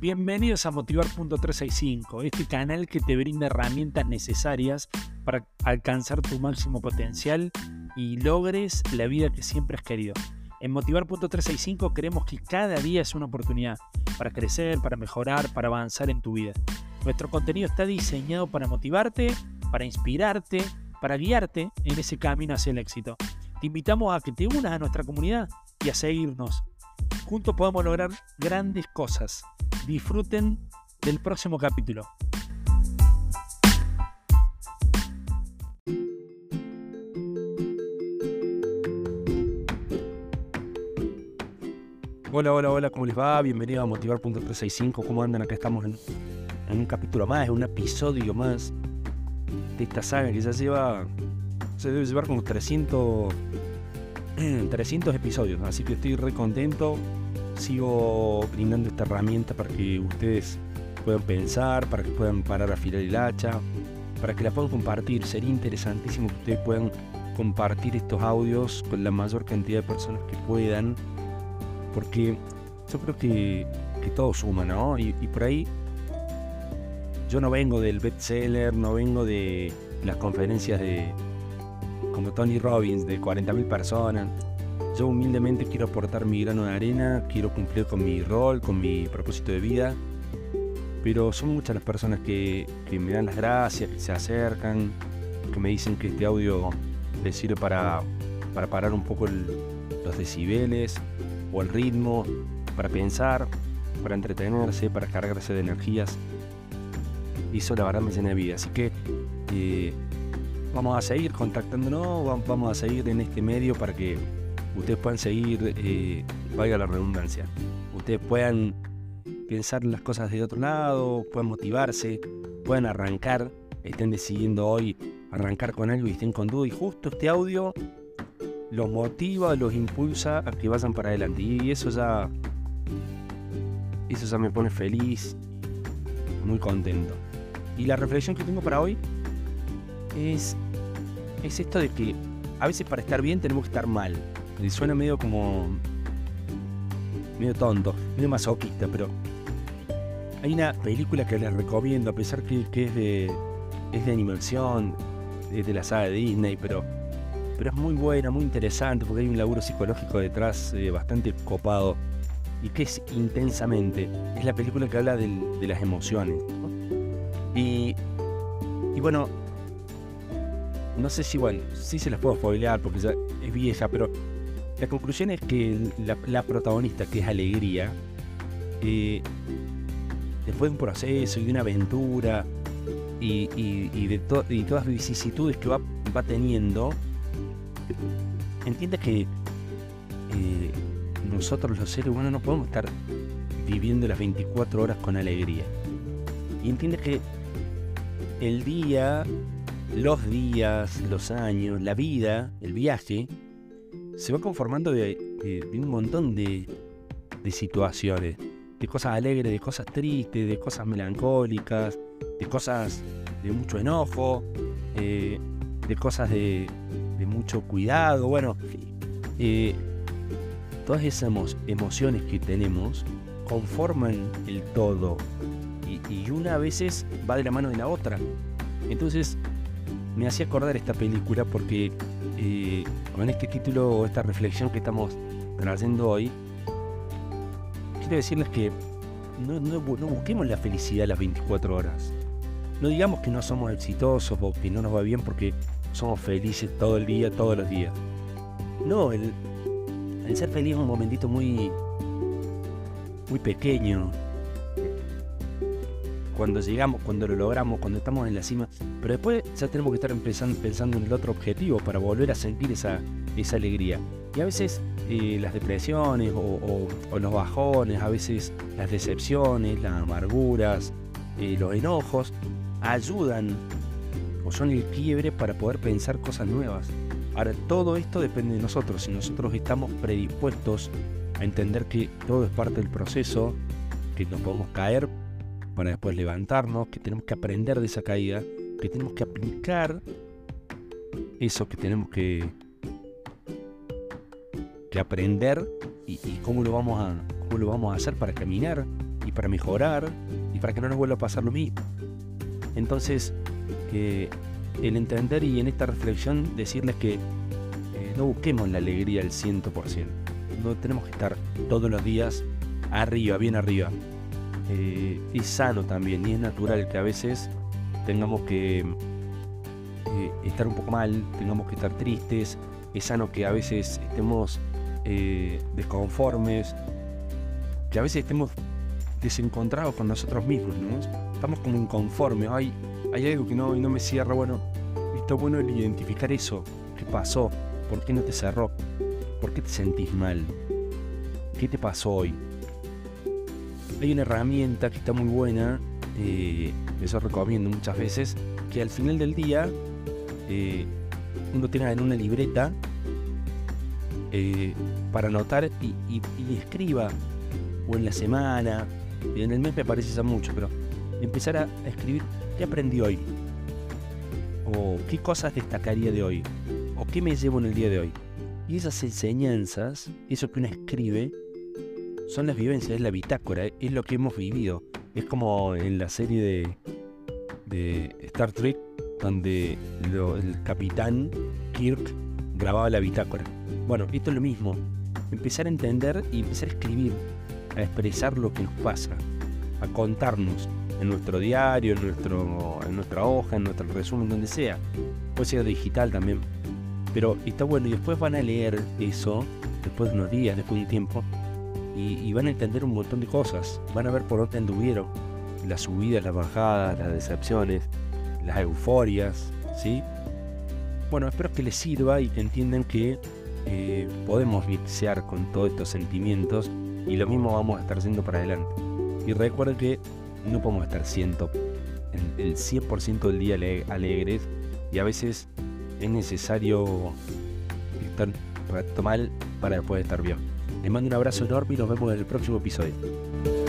Bienvenidos a Motivar.365, este canal que te brinda herramientas necesarias para alcanzar tu máximo potencial y logres la vida que siempre has querido. En Motivar.365 creemos que cada día es una oportunidad para crecer, para mejorar, para avanzar en tu vida. Nuestro contenido está diseñado para motivarte, para inspirarte, para guiarte en ese camino hacia el éxito. Te invitamos a que te unas a nuestra comunidad y a seguirnos. Juntos podemos lograr grandes cosas. Disfruten del próximo capítulo. Hola, ¿cómo les va? Bienvenidos a Motivar.365. ¿Cómo andan? Acá estamos en un capítulo más, en un episodio más de esta saga que ya lleva... Se debe llevar como 300 episodios, así que estoy re contento. Sigo brindando esta herramienta para que ustedes puedan pensar, para que puedan parar a afilar el hacha, para que la puedan compartir. Sería interesantísimo que ustedes puedan compartir estos audios con la mayor cantidad de personas que puedan, porque yo creo que todo suma, ¿no? Y por ahí yo no vengo del bestseller, no vengo de las conferencias de como Tony Robbins de 40.000 personas. Yo humildemente quiero aportar mi grano de arena, quiero cumplir con mi rol, con mi propósito de vida, pero son muchas las personas que me dan las gracias, que se acercan, que me dicen que este audio les sirve para parar un poco los decibeles o el ritmo, para pensar, para entretenerse, para cargarse de energías, y eso la verdad me llena de vida. Así que vamos a seguir contactándonos, vamos a seguir en este medio para que ustedes puedan seguir, valga la redundancia, ustedes puedan pensar las cosas de otro lado, puedan motivarse, puedan arrancar, estén decidiendo hoy arrancar con algo y estén con duda, y justo este audio los motiva, los impulsa a que vayan para adelante, y eso ya me pone feliz, muy contento. Y la reflexión que tengo para hoy es esto de que a veces para estar bien tenemos que estar mal. Y suena medio tonto, medio masoquista, pero hay una película que les recomiendo, a pesar que es de animación, es de la saga de Disney, pero es muy buena, muy interesante, porque hay un laburo psicológico detrás bastante copado, y que es Intensamente. Es la película que habla de las emociones, ¿no? Y bueno, no sé si, bueno, sí se las puedo spoilear porque ya es vieja, pero la conclusión es que la protagonista, que es Alegría, después de un proceso y de una aventura y de todas las vicisitudes que va teniendo, entiende que nosotros los seres humanos no podemos estar viviendo las 24 horas con alegría. Y entiende que el día... los días, los años, la vida, el viaje, se va conformando de un montón de situaciones, de cosas alegres, de cosas tristes, de cosas melancólicas, de cosas de mucho enojo, de cosas de mucho cuidado. Bueno, todas esas emociones que tenemos conforman el todo, y una a veces va de la mano de la otra. Entonces, me hacía acordar esta película porque con este título o esta reflexión que estamos trayendo hoy, quiero decirles que no busquemos la felicidad las 24 horas. No digamos que no somos exitosos o que no nos va bien porque somos felices todo el día, todos los días. No, el ser feliz es un momentito muy pequeño. Cuando llegamos, cuando lo logramos, cuando estamos en la cima, pero después ya tenemos que estar pensando en el otro objetivo para volver a sentir esa alegría. Y a veces las depresiones o los bajones, a veces las decepciones, las amarguras, los enojos, ayudan o son el quiebre para poder pensar cosas nuevas. Ahora, todo esto depende de nosotros. Si nosotros estamos predispuestos a entender que todo es parte del proceso, que nos podemos caer para después levantarnos, que tenemos que aprender de esa caída, que tenemos que aplicar eso que tenemos que aprender, y cómo lo vamos a hacer para caminar y y para mejorar y para que no nos vuelva a pasar lo mismo. Entonces, el entender y en esta reflexión decirles que no busquemos la alegría al 100%. No tenemos que estar todos los días arriba, bien arriba. Es sano también y es natural que a veces tengamos que estar un poco mal, tengamos que estar tristes. Es sano que a veces estemos desconformes, que a veces estemos desencontrados con nosotros mismos, ¿no? Estamos como inconformes, hay algo que no me cierra. Bueno, está bueno el identificar eso. ¿Qué pasó? ¿Por qué no te cerró? ¿Por qué te sentís mal? ¿Qué te pasó hoy? Hay una herramienta que está muy buena, eso recomiendo muchas veces, que al final del día uno tenga en una libreta para anotar y escriba, o en la semana, en el mes me parece ya mucho, pero empezar a escribir qué aprendí hoy, o qué cosas destacaría de hoy, o qué me llevo en el día de hoy. Y esas enseñanzas, eso que uno escribe, son las vivencias, es la bitácora, es lo que hemos vivido. Es como en la serie de Star Trek, donde el capitán Kirk grababa la bitácora. Bueno, esto es lo mismo, empezar a entender y empezar a escribir, a expresar lo que nos pasa, a contarnos en nuestro diario, en nuestra hoja, en nuestro resumen, donde sea, puede ser digital también, pero está bueno. Y después van a leer eso, después de unos días, después de un tiempo, y van a entender un montón de cosas, van a ver por dónde anduvieron, las subidas, las bajadas, las decepciones, las euforias, ¿sí? Bueno, espero que les sirva y que entiendan que podemos mixear con todos estos sentimientos. Y lo mismo vamos a estar haciendo para adelante. Y recuerden que no podemos estar el 100% del día alegres. Y a veces es necesario estar un rato mal para poder estar bien. Les mando un abrazo enorme y nos vemos en el próximo episodio.